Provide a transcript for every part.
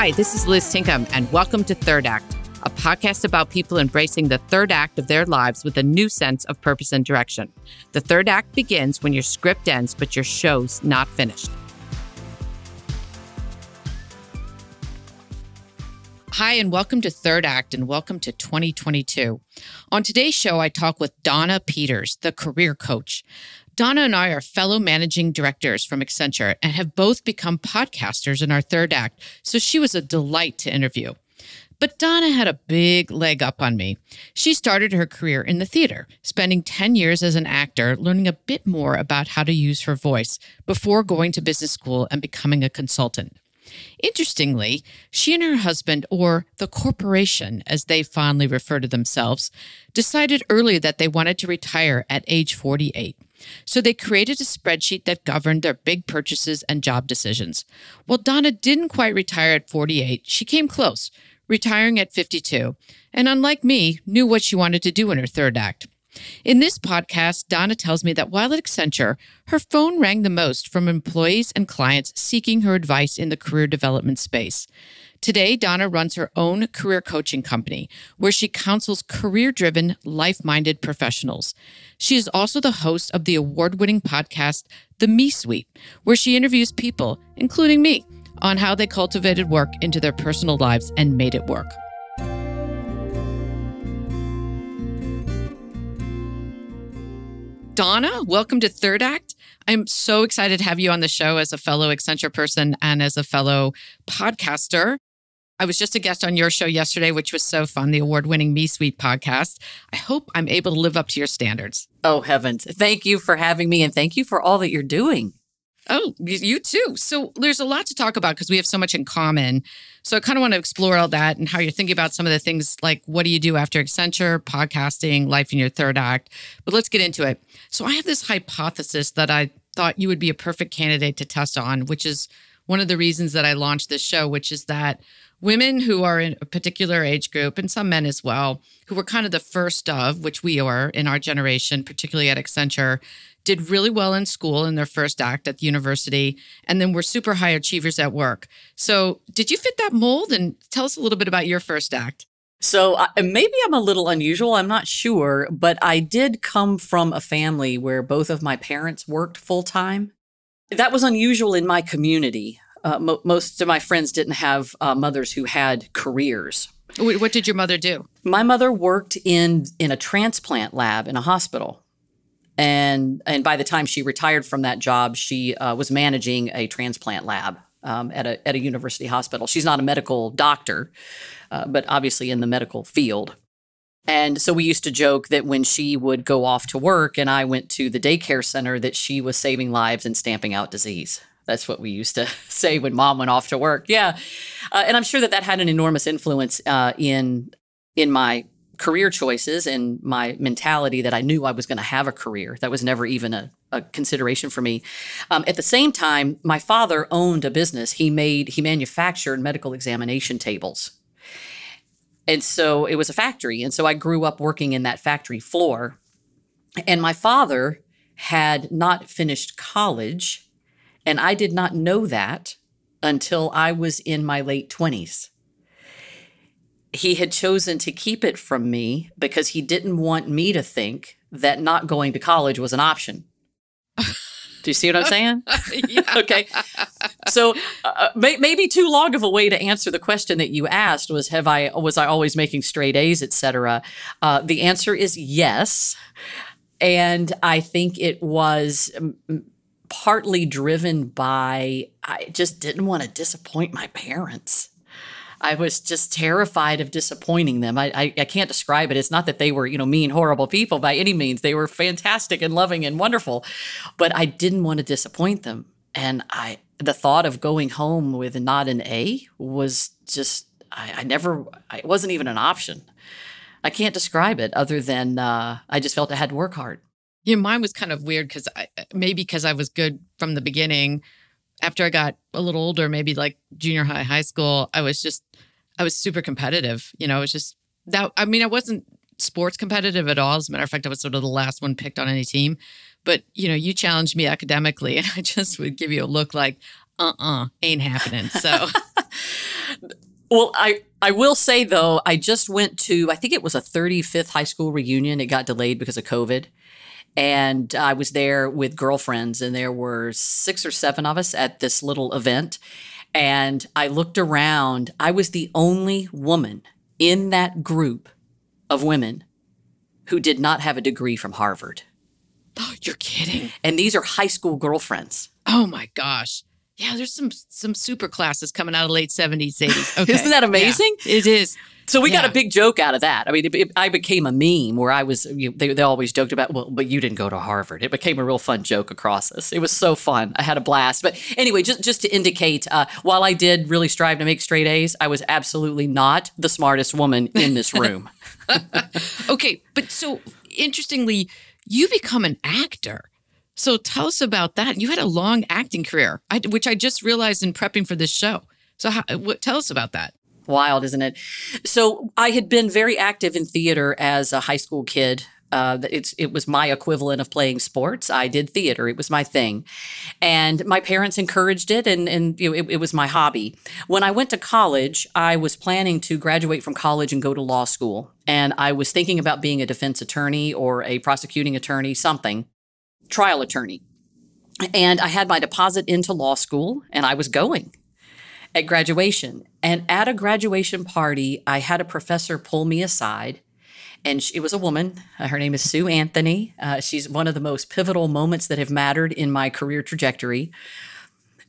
Hi, this is Liz Tinkham, and welcome to Third Act, a podcast about people embracing the third act of their lives with a new sense of purpose and direction. The third act begins when your script ends, but your show's not finished. Hi, and welcome to Third Act, and welcome to 2022. On today's show, I talk with Donna Peters, the career coach. Donna and I are fellow managing directors from Accenture and have both become podcasters in our third act, so she was a delight to interview. But Donna had a big leg up on me. She started her career in the theater, spending 10 years as an actor, learning a bit more about how to use her voice before going to business school and becoming a consultant. Interestingly, she and her husband, or the corporation, as they fondly refer to themselves, decided early that they wanted to retire at age 48. So they created a spreadsheet that governed their big purchases and job decisions. While Donna didn't quite retire at 48, she came close, retiring at 52, and unlike me, knew what she wanted to do in her third act. In this podcast, Donna tells me that while at Accenture, her phone rang the most from employees and clients seeking her advice in the career development space. Today, Donna runs her own career coaching company, where she counsels career-driven, life-minded professionals. She is also the host of the award-winning podcast, The Me Suite, where she interviews people, including me, on how they cultivated work into their personal lives and made it work. Donna, welcome to Third Act. I'm so excited to have you on the show as a fellow Accenture person and as a fellow podcaster. I was just a guest on your show yesterday, which was so fun, the award-winning Me Suite podcast. I hope I'm able to live up to your standards. Oh, heavens. Thank you for having me, and thank you for all that you're doing. Oh, you too. So there's a lot to talk about because we have so much in common. So I kind of want to explore all that and how you're thinking about some of the things like what do you do after Accenture, podcasting, life in your third act. But let's get into it. So I have this hypothesis that I thought you would be a perfect candidate to test on, which is one of the reasons that I launched this show, which is that women who are in a particular age group, and some men as well, who were kind of the first of, which we are in our generation, particularly at Accenture, did really well in school in their first act at the university, and then were super high achievers at work. So did you fit that mold? And tell us a little bit about your first act. So maybe I'm a little unusual, I'm not sure, but I did come from a family where both of my parents worked full-time. That was unusual in my community. Most of my friends didn't have mothers who had careers. What did your mother do? My mother worked in a transplant lab in a hospital. And by the time she retired from that job, she was managing a transplant lab at a university hospital. She's not a medical doctor, but obviously in the medical field. And so we used to joke that when she would go off to work and I went to the daycare center, that she was saving lives and stamping out disease. That's what we used to say when mom went off to work. Yeah. And I'm sure that had an enormous influence in my career choices and my mentality that I knew I was going to have a career. That was never even a consideration for me. At the same time, my father owned a business. He manufactured medical examination tables. And so it was a factory. And so I grew up working in that factory floor. And my father had not finished college. And I did not know that until I was in my late 20s. He had chosen to keep it from me because he didn't want me to think that not going to college was an option. Do you see what I'm saying? Okay. So maybe too long of a way to answer the question that you asked was, was I always making straight A's, et cetera? The answer is yes. And I think it was partly driven by, I just didn't want to disappoint my parents. I was just terrified of disappointing them. I can't describe it. It's not that they were, mean, horrible people by any means. They were fantastic and loving and wonderful, but I didn't want to disappoint them. And the thought of going home with not an A was just, it wasn't even an option. I can't describe it other than I just felt I had to work hard. Yeah, mine was kind of weird because I was good from the beginning. After I got a little older, maybe like junior high, high school, I was super competitive. I wasn't sports competitive at all. As a matter of fact, I was sort of the last one picked on any team. But, you challenged me academically and I just would give you a look like, ain't happening. So Well, I will say, though, I just went to, I think it was a 35th high school reunion. It got delayed because of COVID. And I was there with girlfriends, and there were 6 or 7 of us at this little event. And I looked around. I was the only woman in that group of women who did not have a degree from Harvard. Oh, you're kidding. And these are high school girlfriends. Oh, my gosh. Yeah, there's some super classes coming out of the late 70s, 80s. Okay. Isn't that amazing? Yeah, it is. So we got a big joke out of that. I mean, I became a meme where I was, they always joked about, well, but you didn't go to Harvard. It became a real fun joke across us. It was so fun. I had a blast. But anyway, just to indicate, while I did really strive to make straight A's, I was absolutely not the smartest woman in this room. Okay, but so interestingly, you become an actor. So tell us about that. You had a long acting career, which I just realized in prepping for this show. So tell us about that. Wild, isn't it? So I had been very active in theater as a high school kid. It was my equivalent of playing sports. I did theater. It was my thing. And my parents encouraged it, and you know, it was my hobby. When I went to college, I was planning to graduate from college and go to law school. And I was thinking about being a defense attorney or a prosecuting attorney, something. Trial attorney. And I had my deposit into law school, and I was going at graduation. And at a graduation party, I had a professor pull me aside, and it was a woman. Her name is Sue Anthony. She's one of the most pivotal moments that have mattered in my career trajectory.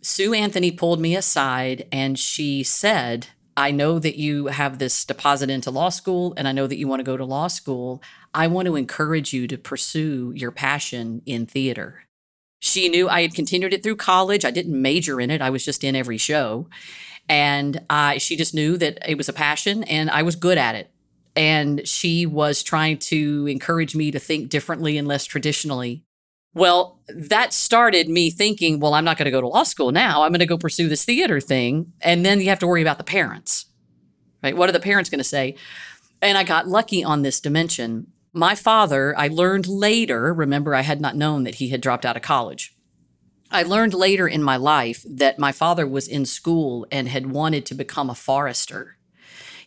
Sue Anthony pulled me aside, and she said, I know that you have this deposit into law school, and I know that you want to go to law school. I want to encourage you to pursue your passion in theater. She knew I had continued it through college. I didn't major in it. I was just in every show. And she just knew that it was a passion, and I was good at it. And she was trying to encourage me to think differently and less traditionally. Well, that started me thinking, well, I'm not going to go to law school now. I'm going to go pursue this theater thing. And then you have to worry about the parents, right? What are the parents going to say? And I got lucky on this dimension. My father, I learned later, remember, I had not known that he had dropped out of college. I learned later in my life that my father was in school and had wanted to become a forester.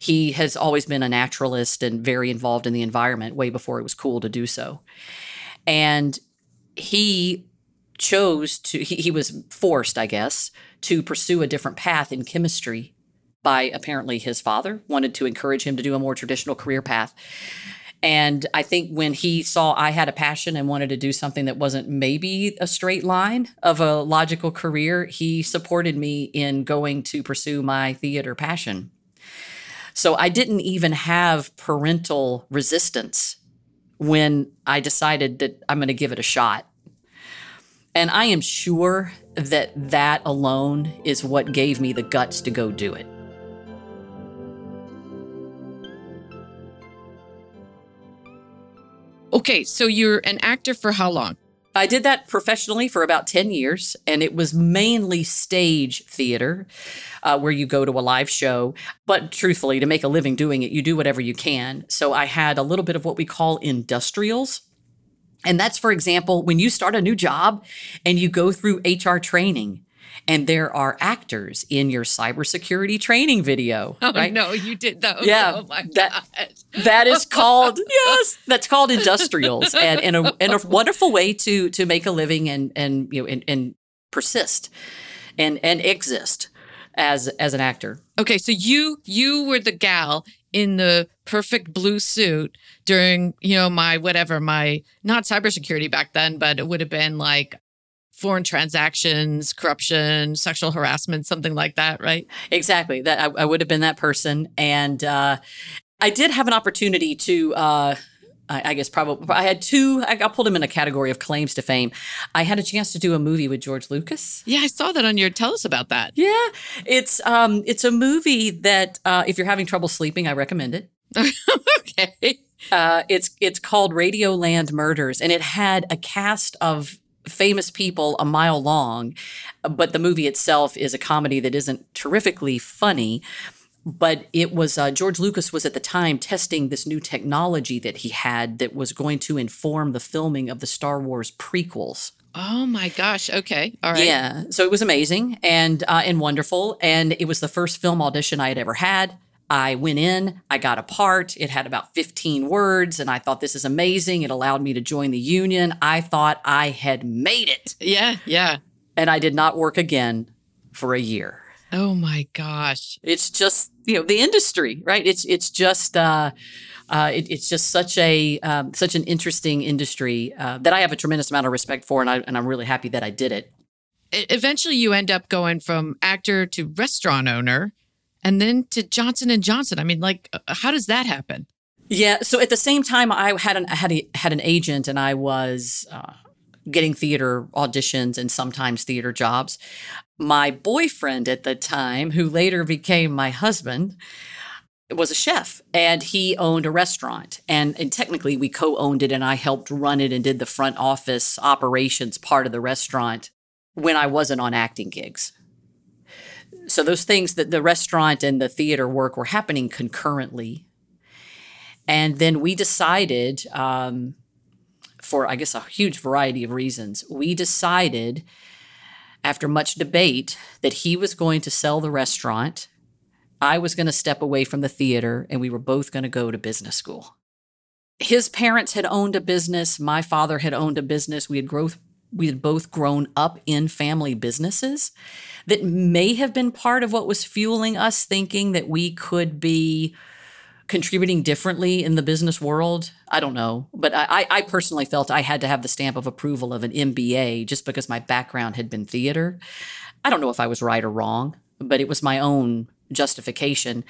He has always been a naturalist and very involved in the environment way before it was cool to do so. And he chose to, he was forced, I guess, to pursue a different path in chemistry by apparently his father wanted to encourage him to do a more traditional career path. And I think when he saw I had a passion and wanted to do something that wasn't maybe a straight line of a logical career, he supported me in going to pursue my theater passion. So I didn't even have parental resistance when I decided that I'm going to give it a shot. And I am sure that that alone is what gave me the guts to go do it. Okay, so you're an actor for how long? I did that professionally for about 10 years, and it was mainly stage theater, where you go to a live show. But truthfully, to make a living doing it, you do whatever you can. So I had a little bit of what we call industrials. And that's, for example, when you start a new job and you go through HR training, and there are actors in your cybersecurity training video. Oh, right? No, you did those. Yeah, oh my gosh. That is called, yes, that's called industrials, and a wonderful way to make a living and persist and exist as an actor. Okay, so you were the gal in the perfect blue suit during, my not cybersecurity back then, but it would have been like foreign transactions, corruption, sexual harassment, something like that, right? Exactly. That I would have been that person. And I did have an opportunity to, I had two, I pulled him in a category of claims to fame. I had a chance to do a movie with George Lucas. Yeah, I saw that on your, tell us about that. Yeah, it's a movie that if you're having trouble sleeping, I recommend it. Okay. It's called Radioland Murders, and it had a cast of famous people a mile long, but the movie itself is a comedy that isn't terrifically funny. But it was George Lucas was at the time testing this new technology that he had that was going to inform the filming of the Star Wars prequels. Oh my gosh. Okay. All right. Yeah. So it was amazing and wonderful. And it was the first film audition I had ever had. I went in, I got a part. It had about 15 words and I thought, this is amazing. It allowed me to join the union. I thought I had made it. Yeah. Yeah. And I did not work again for a year. Oh my gosh. It's just, you know, the industry, right? It's just such a such an interesting industry that I have a tremendous amount of respect for, and I'm really happy that I did it. Eventually, you end up going from actor to restaurant owner, and then to Johnson & Johnson. I mean, like, how does that happen? Yeah. So at the same time, I had an agent, and I was getting theater auditions and sometimes theater jobs. My boyfriend at the time, who later became my husband, was a chef, and he owned a restaurant, and technically we co-owned it, and I helped run it and did the front office operations part of the restaurant when I wasn't on acting gigs. So those things, that the restaurant and the theater work, were happening concurrently. And then we decided, for I guess a huge variety of reasons, we decided after much debate that he was going to sell the restaurant, I was going to step away from the theater, and we were both going to go to business school. His parents had owned a business. My father had owned a business. We had both grown up in family businesses that may have been part of what was fueling us thinking that we could be contributing differently in the business world. I don't know. But I personally felt I had to have the stamp of approval of an MBA just because my background had been theater. I don't know if I was right or wrong, but it was my own justification.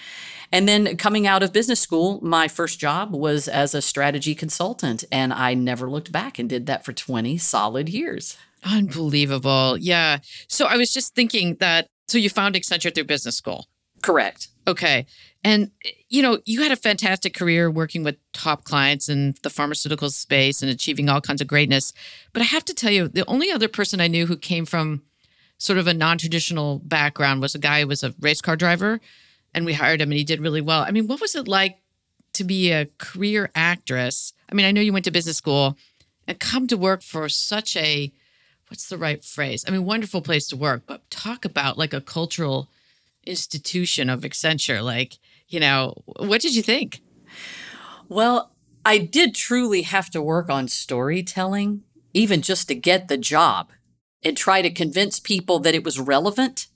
And then coming out of business school, my first job was as a strategy consultant, and I never looked back and did that for 20 solid years. Unbelievable. Yeah. So I was just thinking that, so you found Accenture through business school? Correct. Okay. And, you know, you had a fantastic career working with top clients in the pharmaceutical space and achieving all kinds of greatness. But I have to tell you, the only other person I knew who came from sort of a non-traditional background was a guy who was a race car driver, and we hired him and he did really well. I mean, what was it like to be a career actress? I mean, I know you went to business school and come to work for such a, what's the right phrase? I mean, wonderful place to work, but talk about like a cultural institution of Accenture. Like, you know, what did you think? Well, I did truly have to work on storytelling, even just to get the job, and try to convince people that it was relevant,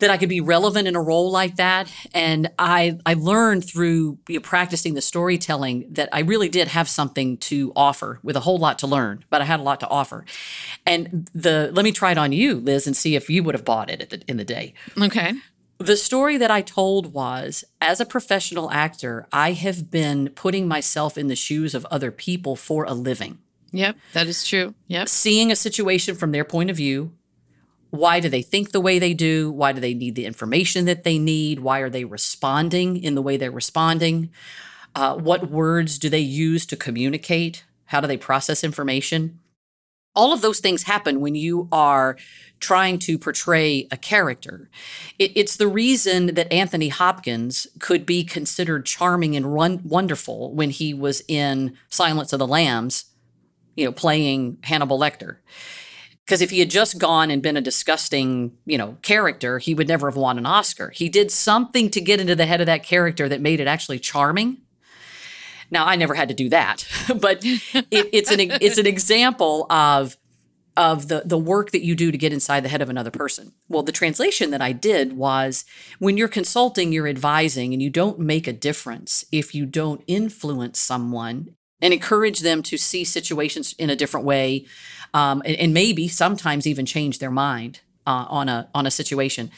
that I could be relevant in a role like that. And I learned through practicing the storytelling that I really did have something to offer, with a whole lot to learn, but I had a lot to offer. And let me try it on you, Liz, and see if you would have bought it in the day. Okay. The story that I told was, as a professional actor, I have been putting myself in the shoes of other people for a living. Yep, that is true. Yep. Seeing a situation from their point of view. Why do they think the way they do? Why do they need the information that they need? Why are they responding in the way they're responding? What words do they use to communicate? How do they process information? All of those things happen when you are trying to portray a character. It's the reason that Anthony Hopkins could be considered charming and wonderful when he was in Silence of the Lambs, you know, playing Hannibal Lecter. Because if he had just gone and been a disgusting, you know, character, he would never have won an Oscar. He did something to get into the head of that character that made it actually charming. Now, I never had to do that, but it's an example of the work that you do to get inside the head of another person. Well, the translation that I did was, when you're consulting, you're advising, and you don't make a difference if you don't influence someone and encourage them to see situations in a different way, and maybe sometimes even change their mind on a situation.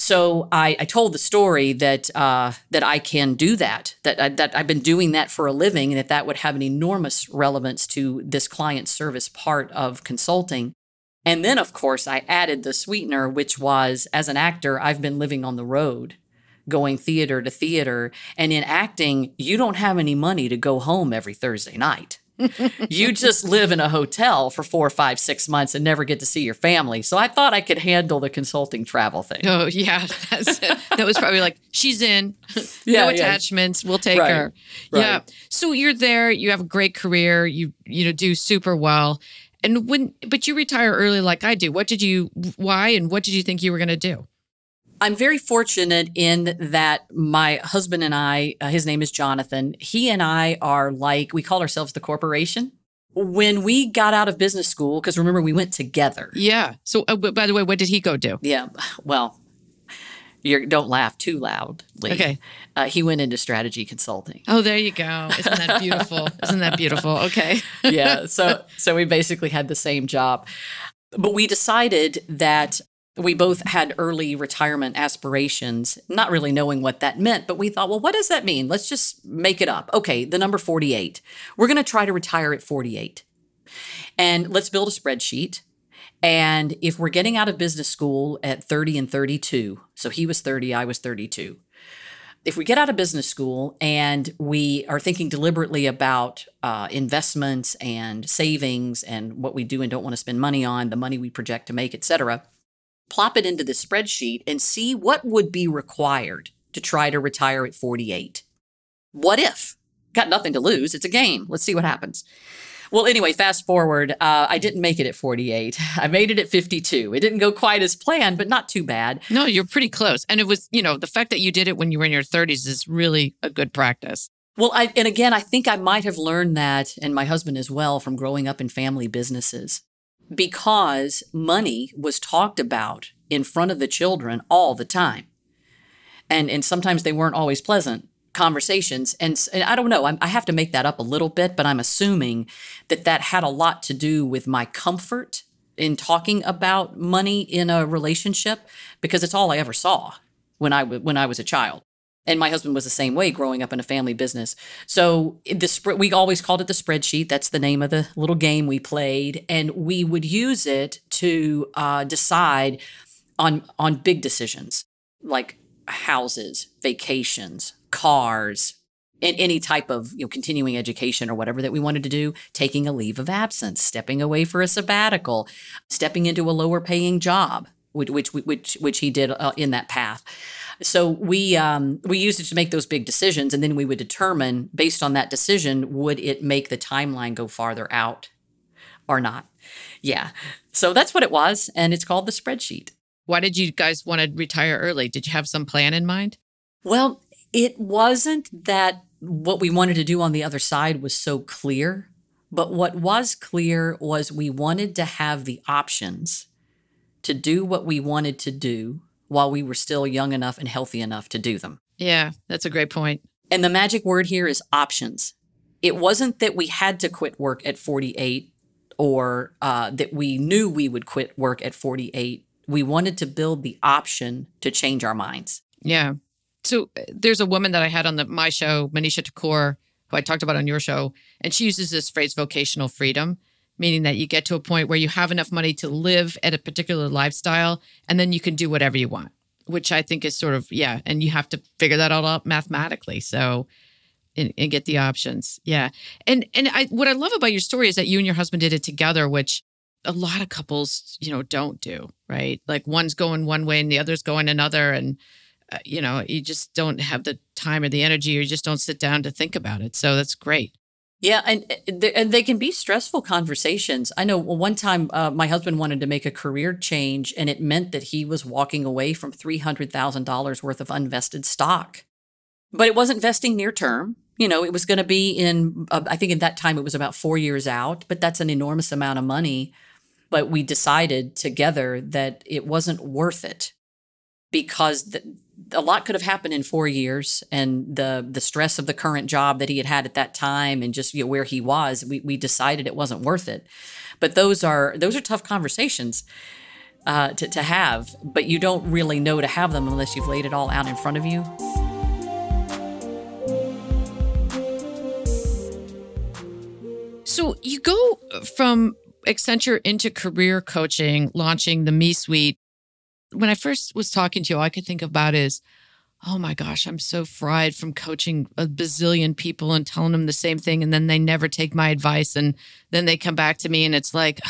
So I told the story that I can do that, that I've been doing that for a living, and that would have an enormous relevance to this client service part of consulting. And then, of course, I added the sweetener, which was, as an actor, I've been living on the road, going theater to theater. And in acting, you don't have any money to go home every Thursday night. You just live in a hotel for 4, 5, 6 months and never get to see your family. So I thought I could handle the consulting travel thing. Oh, yeah. That was probably like, she's in. No attachments. We'll take her. Right. Yeah. So you're there. You have a great career. You know, do super well. And but you retire early like I do. Why and what did you think you were going to do? I'm very fortunate in that my husband and I, his name is Jonathan, he and I are like, we call ourselves the corporation. When we got out of business school, because remember, we went together. Yeah. So, by the way, what did he go do? Yeah. Well, don't laugh too loudly. Okay. He went into strategy consulting. Oh, there you go. Isn't that beautiful? Isn't that beautiful? Okay. Yeah. So we basically had the same job. But we decided that we both had early retirement aspirations, not really knowing what that meant, but we thought, well, what does that mean? Let's just make it up. Okay, the number 48. We're going to try to retire at 48. And let's build a spreadsheet. And if we're getting out of business school at 30 and 32, so he was 30, I was 32. If we get out of business school and we are thinking deliberately about investments and savings and what we do and don't want to spend money on, the money we project to make, et cetera, plop it into the spreadsheet and see what would be required to try to retire at 48. What if? Got nothing to lose. It's a game. Let's see what happens. Well, anyway, fast forward. I didn't make it at 48. I made it at 52. It didn't go quite as planned, but not too bad. No, you're pretty close. And it was, the fact that you did it when you were in your 30s is really a good practice. Well, I think I might have learned that, and my husband as well, from growing up in family businesses. Because money was talked about in front of the children all the time. And sometimes they weren't always pleasant conversations. And I don't know, I have to make that up a little bit, but I'm assuming that had a lot to do with my comfort in talking about money in a relationship, because it's all I ever saw when I was a child. And my husband was the same way growing up in a family business. So we always called it the spreadsheet. That's the name of the little game we played. And we would use it to decide on big decisions like houses, vacations, cars, and any type of continuing education or whatever that we wanted to do, taking a leave of absence, stepping away for a sabbatical, stepping into a lower paying job, which he did in that path. So we used it to make those big decisions, and then we would determine, based on that decision, would it make the timeline go farther out or not? Yeah. So that's what it was, and it's called the spreadsheet. Why did you guys want to retire early? Did you have some plan in mind? Well, it wasn't that what we wanted to do on the other side was so clear, but what was clear was we wanted to have the options to do what we wanted to do while we were still young enough and healthy enough to do them. Yeah, that's a great point. And the magic word here is options. It wasn't that we had to quit work at 48 or that we knew we would quit work at 48. We wanted to build the option to change our minds. Yeah. So there's a woman that I had on my show, Manisha Takor, who I talked about on your show, and she uses this phrase, vocational freedom, meaning that you get to a point where you have enough money to live at a particular lifestyle, and then you can do whatever you want, which I think is sort of, yeah, and you have to figure that all out mathematically, so, and get the options, yeah. And what I love about your story is that you and your husband did it together, which a lot of couples, don't do, right? Like one's going one way and the other's going another, and, you just don't have the time or the energy, or you just don't sit down to think about it, so that's great. Yeah, and they can be stressful conversations. I know one time my husband wanted to make a career change, and it meant that he was walking away from $300,000 worth of unvested stock. But it wasn't vesting near term. It was going to be I think at that time it was about 4 years out, but that's an enormous amount of money. But we decided together that it wasn't worth it because a lot could have happened in 4 years, and the stress of the current job that he had at that time, and just where he was, we decided it wasn't worth it. But those are tough conversations to have, but you don't really know to have them unless you've laid it all out in front of you. So you go from Accenture into career coaching, launching the Me Suite. When I first was talking to you, all I could think about is, oh my gosh, I'm so fried from coaching a bazillion people and telling them the same thing, and then they never take my advice, and then they come back to me and it's like,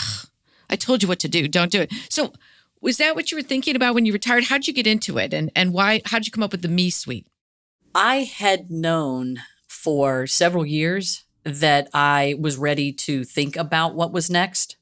I told you what to do, don't do it. So was that what you were thinking about when you retired? How'd you get into it, and why? How'd you come up with the Me Suite? I had known for several years that I was ready to think about what was next.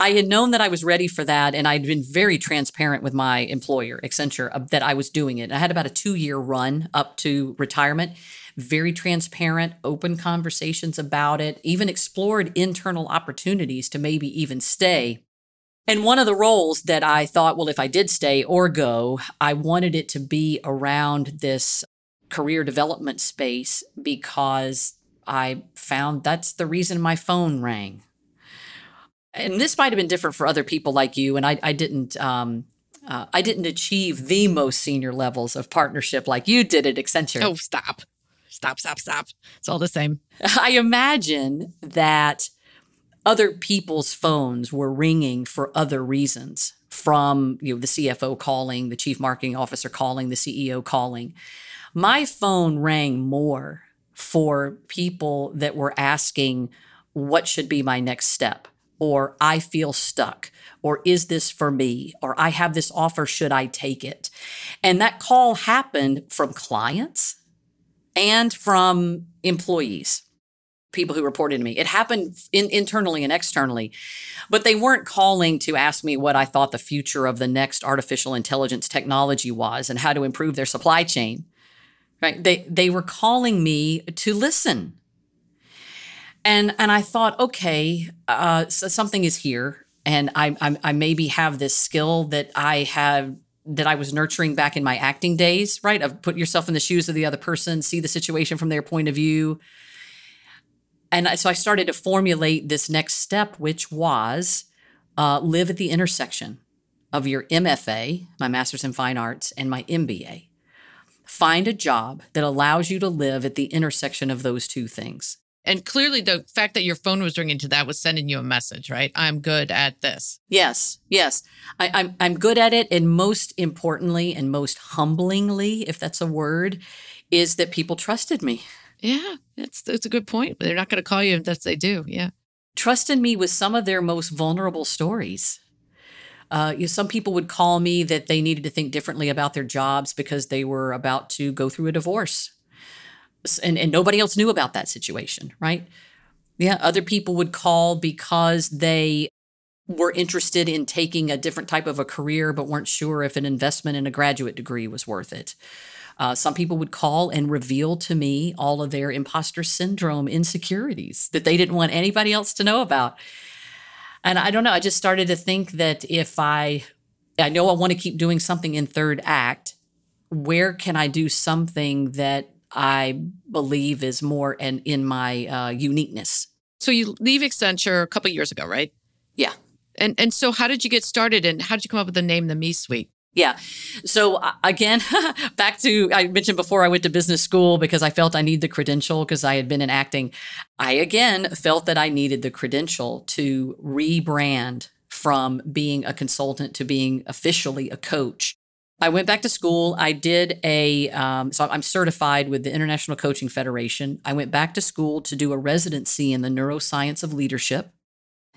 I had known that I was ready for that, and I'd been very transparent with my employer, Accenture, that I was doing it. I had about a 2-year run up to retirement, very transparent, open conversations about it, even explored internal opportunities to maybe even stay. And one of the roles that I thought, well, if I did stay or go, I wanted it to be around this career development space, because I found that's the reason my phone rang. And this might have been different for other people like you. And I didn't achieve the most senior levels of partnership like you did at Accenture. Oh, stop. It's all the same. I imagine that other people's phones were ringing for other reasons, from the CFO calling, the chief marketing officer calling, the CEO calling. My phone rang more for people that were asking, what should be my next step? Or I feel stuck, or is this for me? Or I have this offer, should I take it? And that call happened from clients and from employees, people who reported to me. It happened internally and externally, but they weren't calling to ask me what I thought the future of the next artificial intelligence technology was and how to improve their supply chain, right? They were calling me to listen. And I thought, okay, so something is here, and I maybe have this skill that I was nurturing back in my acting days, right? Of put yourself in the shoes of the other person, see the situation from their point of view. And so I started to formulate this next step, which was live at the intersection of your MFA, my Master's in Fine Arts, and my MBA. Find a job that allows you to live at the intersection of those two things. And clearly the fact that your phone was ringing to that was sending you a message, right? I'm good at this. Yes. I'm good at it. And most importantly and most humblingly, if that's a word, is that people trusted me. Yeah, that's a good point. They're not going to call you unless they do. Yeah. Trusted me with some of their most vulnerable stories. Some people would call me that they needed to think differently about their jobs because they were about to go through a divorce. And nobody else knew about that situation, right? Yeah, other people would call because they were interested in taking a different type of a career but weren't sure if an investment in a graduate degree was worth it. Some people would call and reveal to me all of their imposter syndrome insecurities that they didn't want anybody else to know about. And I don't know, I just started to think that if I know I want to keep doing something in Third Act, where can I do something that I believe is more and in my uniqueness. So you leave Accenture a couple of years ago, right? Yeah. And so how did you get started, and how did you come up with the name, The Me Suite? Yeah. So again, back to, I mentioned before I went to business school because I felt I needed the credential because I had been in acting. I again felt that I needed the credential to rebrand from being a consultant to being officially a coach. I went back to school. I did so I'm certified with the International Coaching Federation. I went back to school to do a residency in the neuroscience of leadership.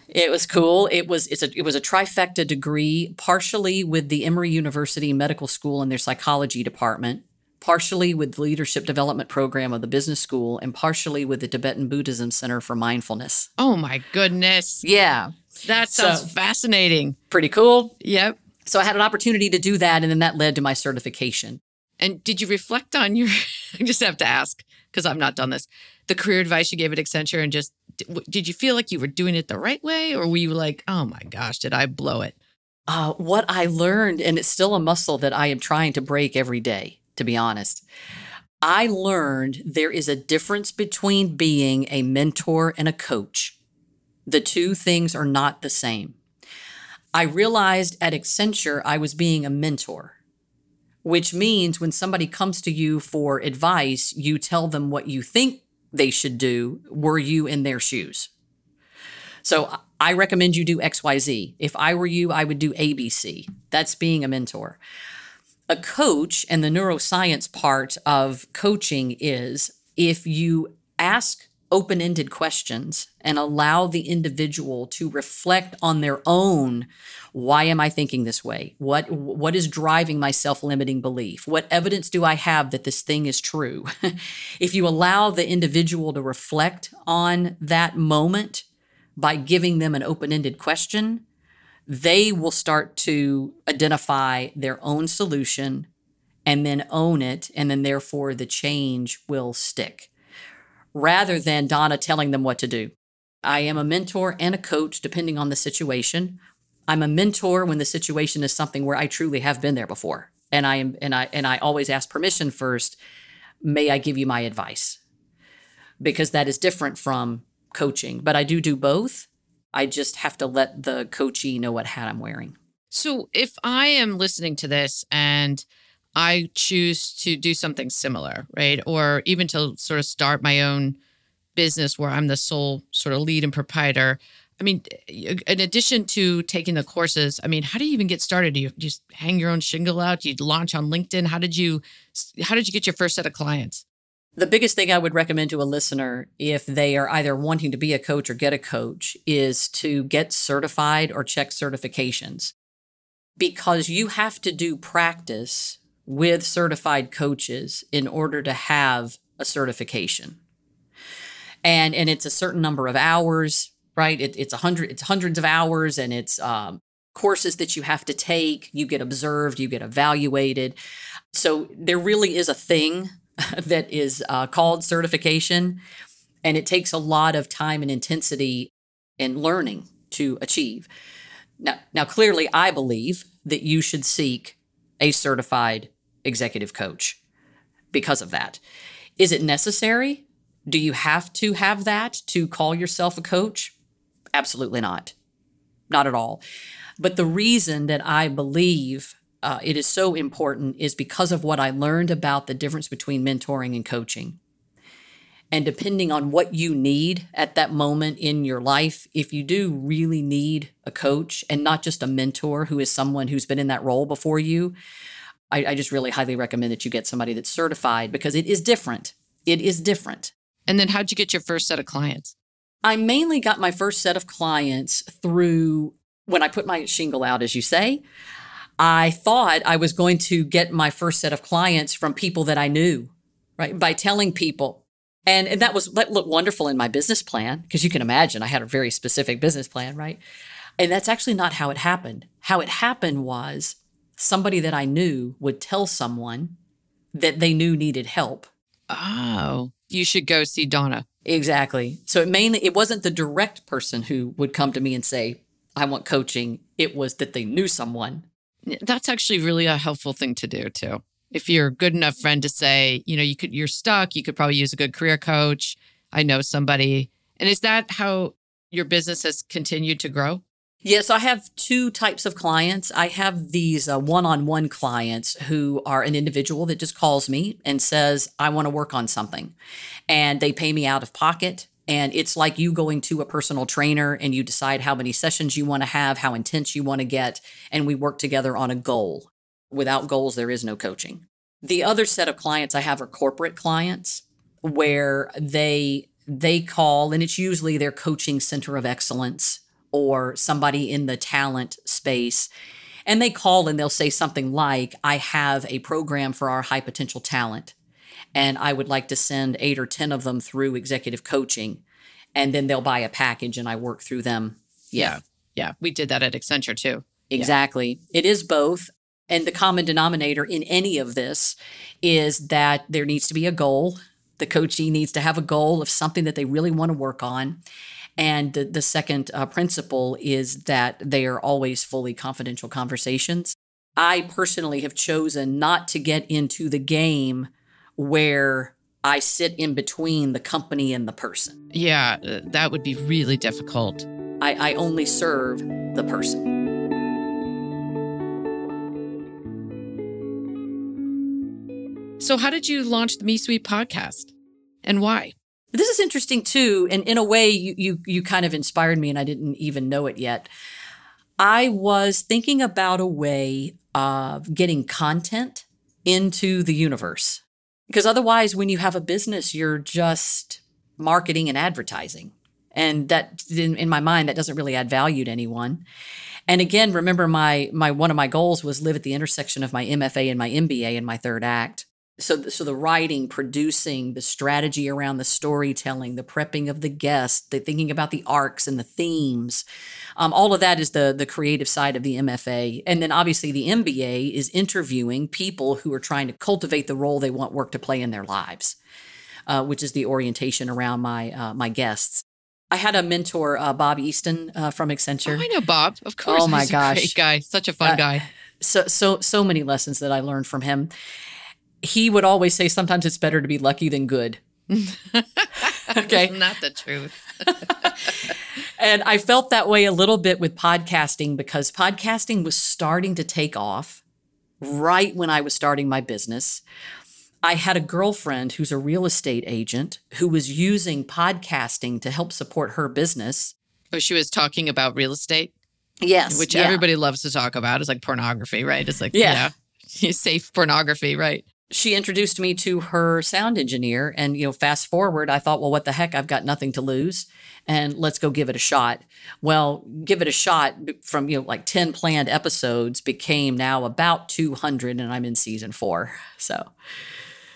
It was cool. It was a trifecta degree, partially with the Emory University Medical School and their psychology department, partially with the leadership development program of the business school, and partially with the Tibetan Buddhism Center for Mindfulness. Oh my goodness. Yeah. That sounds fascinating. Pretty cool. Yep. So I had an opportunity to do that, and then that led to my certification. And did you reflect on your, I just have to ask, because I've not done this, the career advice you gave at Accenture, and just, did you feel like you were doing it the right way? Or were you like, oh my gosh, did I blow it? What I learned, and it's still a muscle that I am trying to break every day, to be honest. I learned there is a difference between being a mentor and a coach. The two things are not the same. I realized at Accenture I was being a mentor, which means when somebody comes to you for advice, you tell them what you think they should do. Were you in their shoes? So I recommend you do XYZ. If I were you, I would do ABC. That's being a mentor. A coach, and the neuroscience part of coaching is if you ask open-ended questions and allow the individual to reflect on their own, why am I thinking this way? What is driving my self-limiting belief? What evidence do I have that this thing is true? If you allow the individual to reflect on that moment by giving them an open-ended question, they will start to identify their own solution and then own it, and then therefore the change will stick, rather than Donna telling them what to do. I am a mentor and a coach, depending on the situation. I'm a mentor when the situation is something where I truly have been there before, and I always ask permission first. May I give you my advice? Because that is different from coaching. But I do both. I just have to let the coachee know what hat I'm wearing. So if I am listening to this and I choose to do something similar, right? Or even to sort of start my own business where I'm the sole sort of lead and proprietor. I mean, in addition to taking the courses, I mean, how do you even get started? Do you just hang your own shingle out? Do you launch on LinkedIn? How did you get your first set of clients? The biggest thing I would recommend to a listener if they are either wanting to be a coach or get a coach is to get certified or check certifications, because you have to do practice with certified coaches in order to have a certification. And it's a certain number of hours, right? It's hundreds of hours, and it's courses that you have to take. You get observed, you get evaluated. So there really is a thing that is called certification, and it takes a lot of time and intensity and learning to achieve. Now, clearly, I believe that you should seek a certified executive coach because of that. Is it necessary? Do you have to have that to call yourself a coach? Absolutely not. Not at all. But the reason that I believe it is so important is because of what I learned about the difference between mentoring and coaching. And depending on what you need at that moment in your life, if you do really need a coach and not just a mentor who is someone who's been in that role before you, I just really highly recommend that you get somebody that's certified, because it is different. It is different. And then how'd you get your first set of clients? I mainly got my first set of clients through when I put my shingle out, as you say. I thought I was going to get my first set of clients from people that I knew, right? By telling people. And that looked wonderful in my business plan, because you can imagine I had a very specific business plan, right? And that's actually not how it happened. How it happened was somebody that I knew would tell someone that they knew needed help. Oh, you should go see Donna. Exactly. So it wasn't the direct person who would come to me and say, I want coaching. It was that they knew someone. That's actually really a helpful thing to do too. If you're a good enough friend to say, you're stuck, you could probably use a good career coach. I know somebody. And is that how your business has continued to grow? Yes, I have two types of clients. I have these one-on-one clients who are an individual that just calls me and says, I want to work on something. And they pay me out of pocket. And it's like you going to a personal trainer and you decide how many sessions you want to have, how intense you want to get, and we work together on a goal. Without goals, there is no coaching. The other set of clients I have are corporate clients, where they call, and it's usually their coaching center of excellence or somebody in the talent space. And they call and they'll say something like, I have a program for our high potential talent, and I would like to send 8 or 10 of them through executive coaching. And then they'll buy a package and I work through them. Yeah. We did that at Accenture too. Exactly. Yeah. It is both. And the common denominator in any of this is that there needs to be a goal. The coachee needs to have a goal of something that they really want to work on. And the second principle is that they are always fully confidential conversations. I personally have chosen not to get into the game where I sit in between the company and the person. Yeah, that would be really difficult. I only serve the person. So how did you launch the Me Suite podcast, and why? This is interesting too, and in a way you kind of inspired me and I didn't even know it yet. I was thinking about a way of getting content into the universe. Because otherwise, when you have a business, you're just marketing and advertising. And that, in my mind, that doesn't really add value to anyone. And again, remember, my one of my goals was live at the intersection of my MFA and my MBA in my Third Act. So the writing, producing, the strategy around the storytelling, the prepping of the guests, the thinking about the arcs and the themes, all of that is the creative side of the MFA. And then obviously the MBA is interviewing people who are trying to cultivate the role they want work to play in their lives, which is the orientation around my guests. I had a mentor, Bob Easton from Accenture. Oh, I know Bob, of course. Oh my gosh, he's a great guy, such a fun guy. So many lessons that I learned from him. He would always say, sometimes it's better to be lucky than good. Okay. Not the truth. And I felt that way a little bit with podcasting, because podcasting was starting to take off right when I was starting my business. I had a girlfriend who's a real estate agent who was using podcasting to help support her business. Oh, she was talking about real estate? Yes. Which everybody loves to talk about. It's like pornography, right? It's like, safe pornography, right? She introduced me to her sound engineer, and fast forward, I thought, well, what the heck? I've got nothing to lose, and let's go give it a shot. Well, give it a shot from 10 planned episodes became now about 200, and I'm in season 4. So,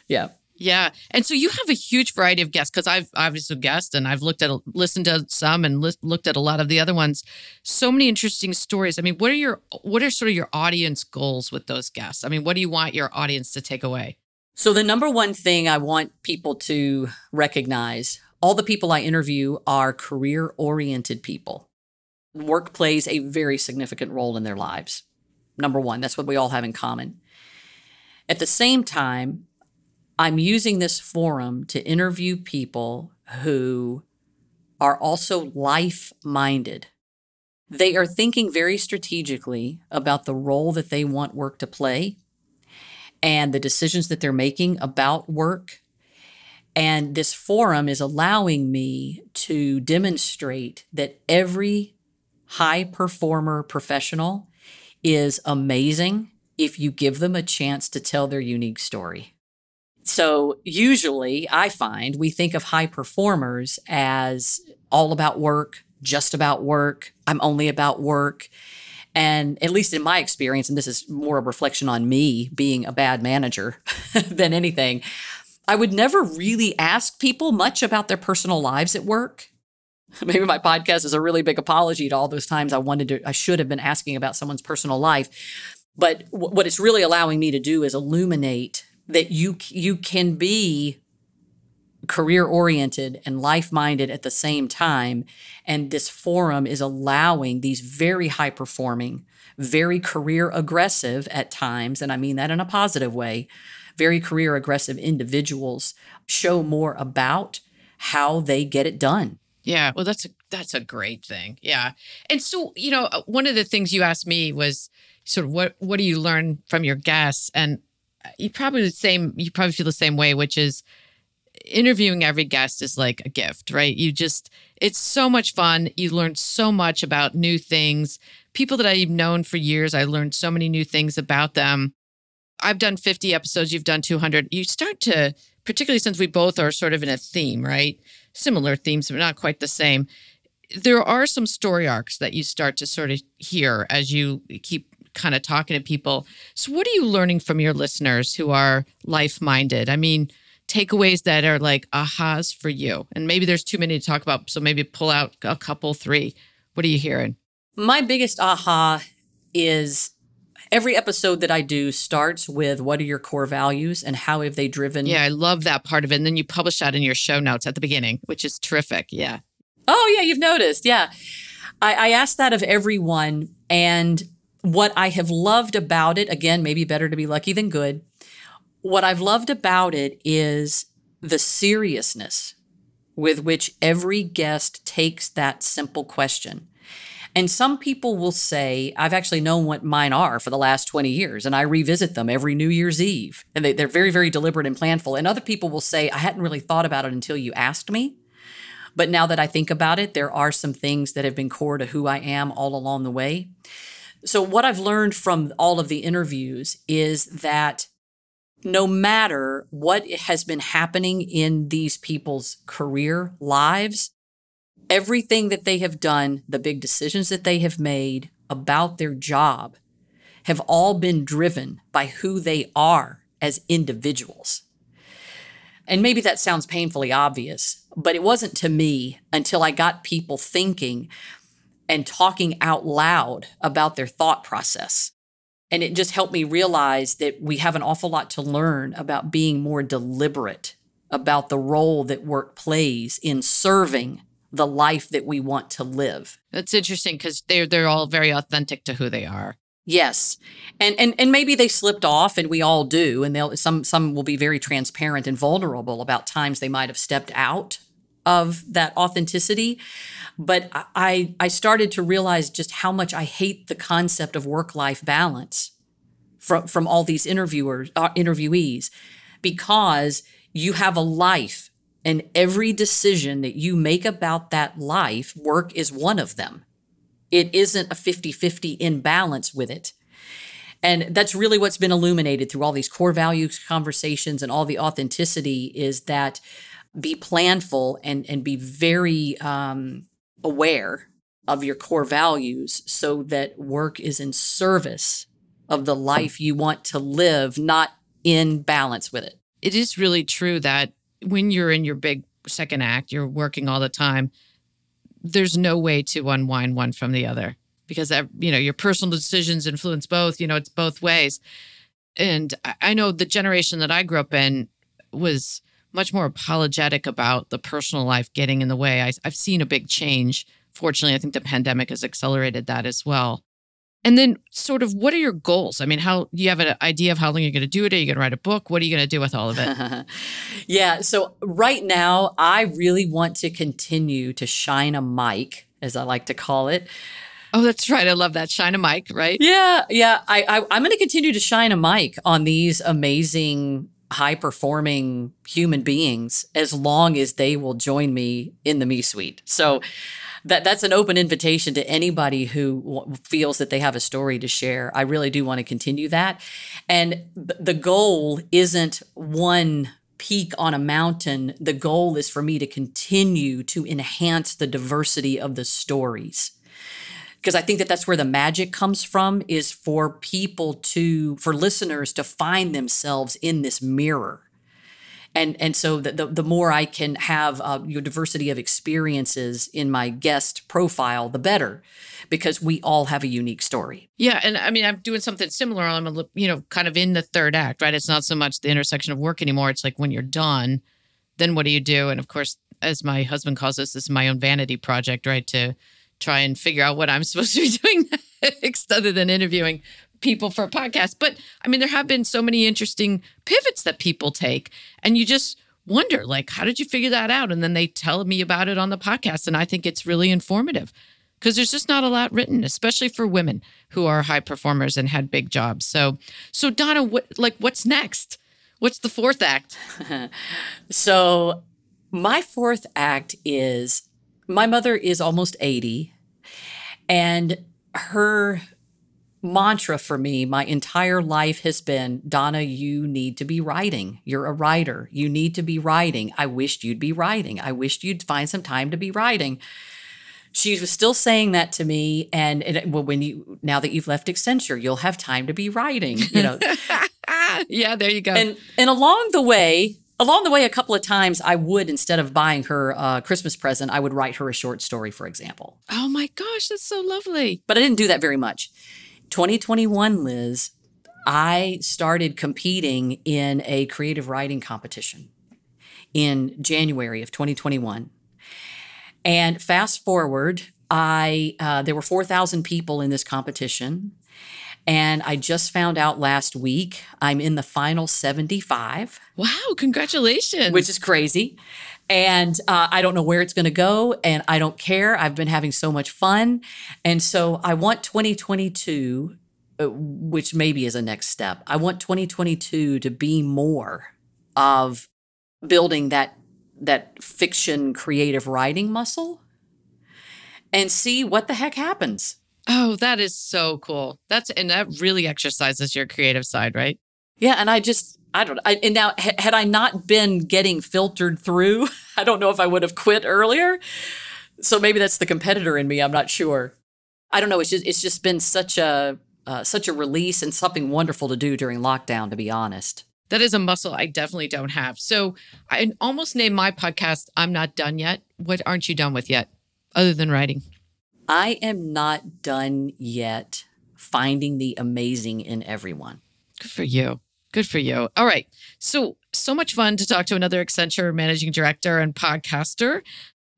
yeah. Yeah. And so you have a huge variety of guests, because I've obviously guessed, and I've listened to some and looked at a lot of the other ones. So many interesting stories. I mean, what are sort of your audience goals with those guests? I mean, what do you want your audience to take away? So the number one thing I want people to recognize, all the people I interview are career-oriented people. Work plays a very significant role in their lives. Number one, that's what we all have in common. At the same time, I'm using this forum to interview people who are also life-minded. They are thinking very strategically about the role that they want work to play and the decisions that they're making about work. And this forum is allowing me to demonstrate that every high-performer professional is amazing if you give them a chance to tell their unique story. So usually I find we think of high performers as all about work, just about work, I'm only about work. And at least in my experience, and this is more a reflection on me being a bad manager than anything, I would never really ask people much about their personal lives at work. Maybe my podcast is a really big apology to all those times I should have been asking about someone's personal life. But what it's really allowing me to do is illuminate that you can be career-oriented and life-minded at the same time. And this forum is allowing these very high-performing, very career-aggressive at times, and I mean that in a positive way, very career-aggressive individuals show more about how they get it done. Yeah, well, that's a great thing. Yeah. And so, one of the things you asked me was sort of what do you learn from your guests? And you probably feel the same way, which is interviewing every guest is like a gift, right? It's so much fun. You learn so much about new things. People that I've known for years, I learned so many new things about them. I've done 50 episodes. You've done 200. You start to, particularly since we both are sort of in a theme, right? Similar themes, but not quite the same. There are some story arcs that you start to sort of hear as you keep kind of talking to people. So what are you learning from your listeners who are life-minded? I mean, takeaways that are like ahas for you. And maybe there's too many to talk about, so maybe pull out a couple, three. What are you hearing? My biggest aha is every episode that I do starts with what are your core values and how have they driven. Yeah, I love that part of it. And then you publish that in your show notes at the beginning, which is terrific. Yeah. Oh, yeah, you've noticed. Yeah. I asked that of everyone. And what I have loved about it, again, maybe better to be lucky than good. What I've loved about it is the seriousness with which every guest takes that simple question. And some people will say, I've actually known what mine are for the last 20 years, and I revisit them every New Year's Eve. And they're very, very deliberate and planful. And other people will say, I hadn't really thought about it until you asked me. But now that I think about it, there are some things that have been core to who I am all along the way. So what I've learned from all of the interviews is that no matter what has been happening in these people's career lives, everything that they have done, the big decisions that they have made about their job have all been driven by who they are as individuals. And maybe that sounds painfully obvious, but it wasn't to me until I got people thinking and talking out loud about their thought process. And it just helped me realize that we have an awful lot to learn about being more deliberate about the role that work plays in serving the life that we want to live. That's interesting because they're all very authentic to who they are. Yes. And maybe they slipped off, and we all do, and some will be very transparent and vulnerable about times they might have stepped out of that authenticity. But I started to realize just how much I hate the concept of work-life balance from all these interviewees, because you have a life, and every decision that you make about that life, work is one of them. It isn't a 50-50 imbalance with it. And that's really what's been illuminated through all these core values conversations and all the authenticity, is that be planful and be very aware of your core values so that work is in service of the life you want to live, not in balance with it. It is really true that when you're in your big second act, you're working all the time, there's no way to unwind one from the other because, you know, your personal decisions influence both, you know, it's both ways. And I know the generation that I grew up in was much more apologetic about the personal life getting in the way. I've seen a big change. Fortunately, I think the pandemic has accelerated that as well. And then sort of, what are your goals? I mean, how do you have an idea of how long you're going to do it? Are you going to write a book? What are you going to do with all of it? Yeah. So right now, I really want to continue to shine a mic, as I like to call it. Oh, that's right. I love that. Shine a mic, right? Yeah. Yeah. I'm going to continue to shine a mic on these amazing, high-performing human beings as long as they will join me in the Me Suite. So that's an open invitation to anybody who feels that they have a story to share. I really do want to continue that. And the goal isn't one peak on a mountain. The goal is for me to continue to enhance the diversity of the stories, because I think that that's where the magic comes from, is for people to, for listeners to find themselves in this mirror. And so the more I can have your diversity of experiences in my guest profile, the better, because we all have a unique story. Yeah. And I mean, I'm doing something similar. I'm, you know, kind of in the third act, right? It's not so much the intersection of work anymore. It's like when you're done, then what do you do? And of course, as my husband calls this is my own vanity project, right? To try and figure out what I'm supposed to be doing next other than interviewing people for a podcast. But I mean, there have been so many interesting pivots that people take, and you just wonder, like, how did you figure that out? And then they tell me about it on the podcast. And I think it's really informative because there's just not a lot written, especially for women who are high performers and had big jobs. So Donna, what's next? What's the fourth act? So my fourth act is, my mother is almost 80, and her mantra for me my entire life has been, Donna, you need to be writing. You're a writer. You need to be writing. I wished you'd be writing. I wished you'd find some time to be writing. She was still saying that to me, and now that you've left Accenture, you'll have time to be writing, you know. Yeah, there you go. And along the way, a couple of times I would, instead of buying her a Christmas present, I would write her a short story, for example. Oh my gosh, that's so lovely. But I didn't do that very much. 2021, Liz, I started competing in a creative writing competition in January of 2021. And fast forward, there were 4,000 people in this competition. And I just found out last week I'm in the final 75. Wow, congratulations. Which is crazy. And I don't know where it's going to go, and I don't care. I've been having so much fun. And so I want 2022, which maybe is a next step. I want 2022 to be more of building that fiction creative writing muscle and see what the heck happens. Oh, that is so cool. And that really exercises your creative side, right? Yeah. And now, had I not been getting filtered through, I don't know if I would have quit earlier. So maybe that's the competitor in me. I'm not sure. I don't know. It's just been such a release and something wonderful to do during lockdown, to be honest. That is a muscle I definitely don't have. So I almost named my podcast, I'm Not Done Yet. What aren't you done with yet, other than writing? I am not done yet finding the amazing in everyone. Good for you. Good for you. All right. So much fun to talk to another Accenture managing director and podcaster.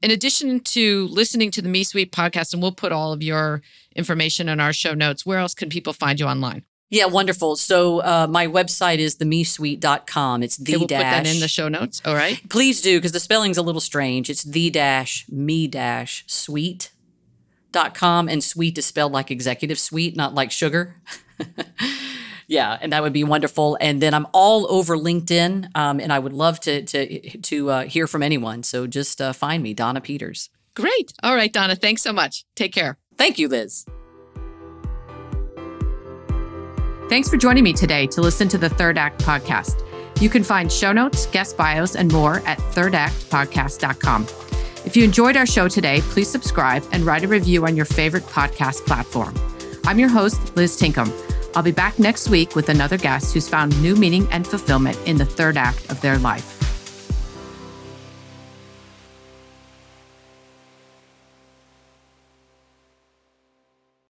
In addition to listening to the Me Suite podcast, and we'll put all of your information in our show notes, where else can people find you online? Yeah, wonderful. So my website is themesuite.com. It's the we'll put that in the show notes. All right. Please do, because the spelling's a little strange. It's the-me-suite.com. And suite is spelled like executive suite, not like sugar. Yeah, and that would be wonderful. And then I'm all over LinkedIn, and I would love to hear from anyone. So just find me, Donna Peters. Great. All right, Donna. Thanks so much. Take care. Thank you, Liz. Thanks for joining me today to listen to the Third Act podcast. You can find show notes, guest bios, and more at thirdactpodcast.com. If you enjoyed our show today, please subscribe and write a review on your favorite podcast platform. I'm your host, Liz Tinkham. I'll be back next week with another guest who's found new meaning and fulfillment in the third act of their life.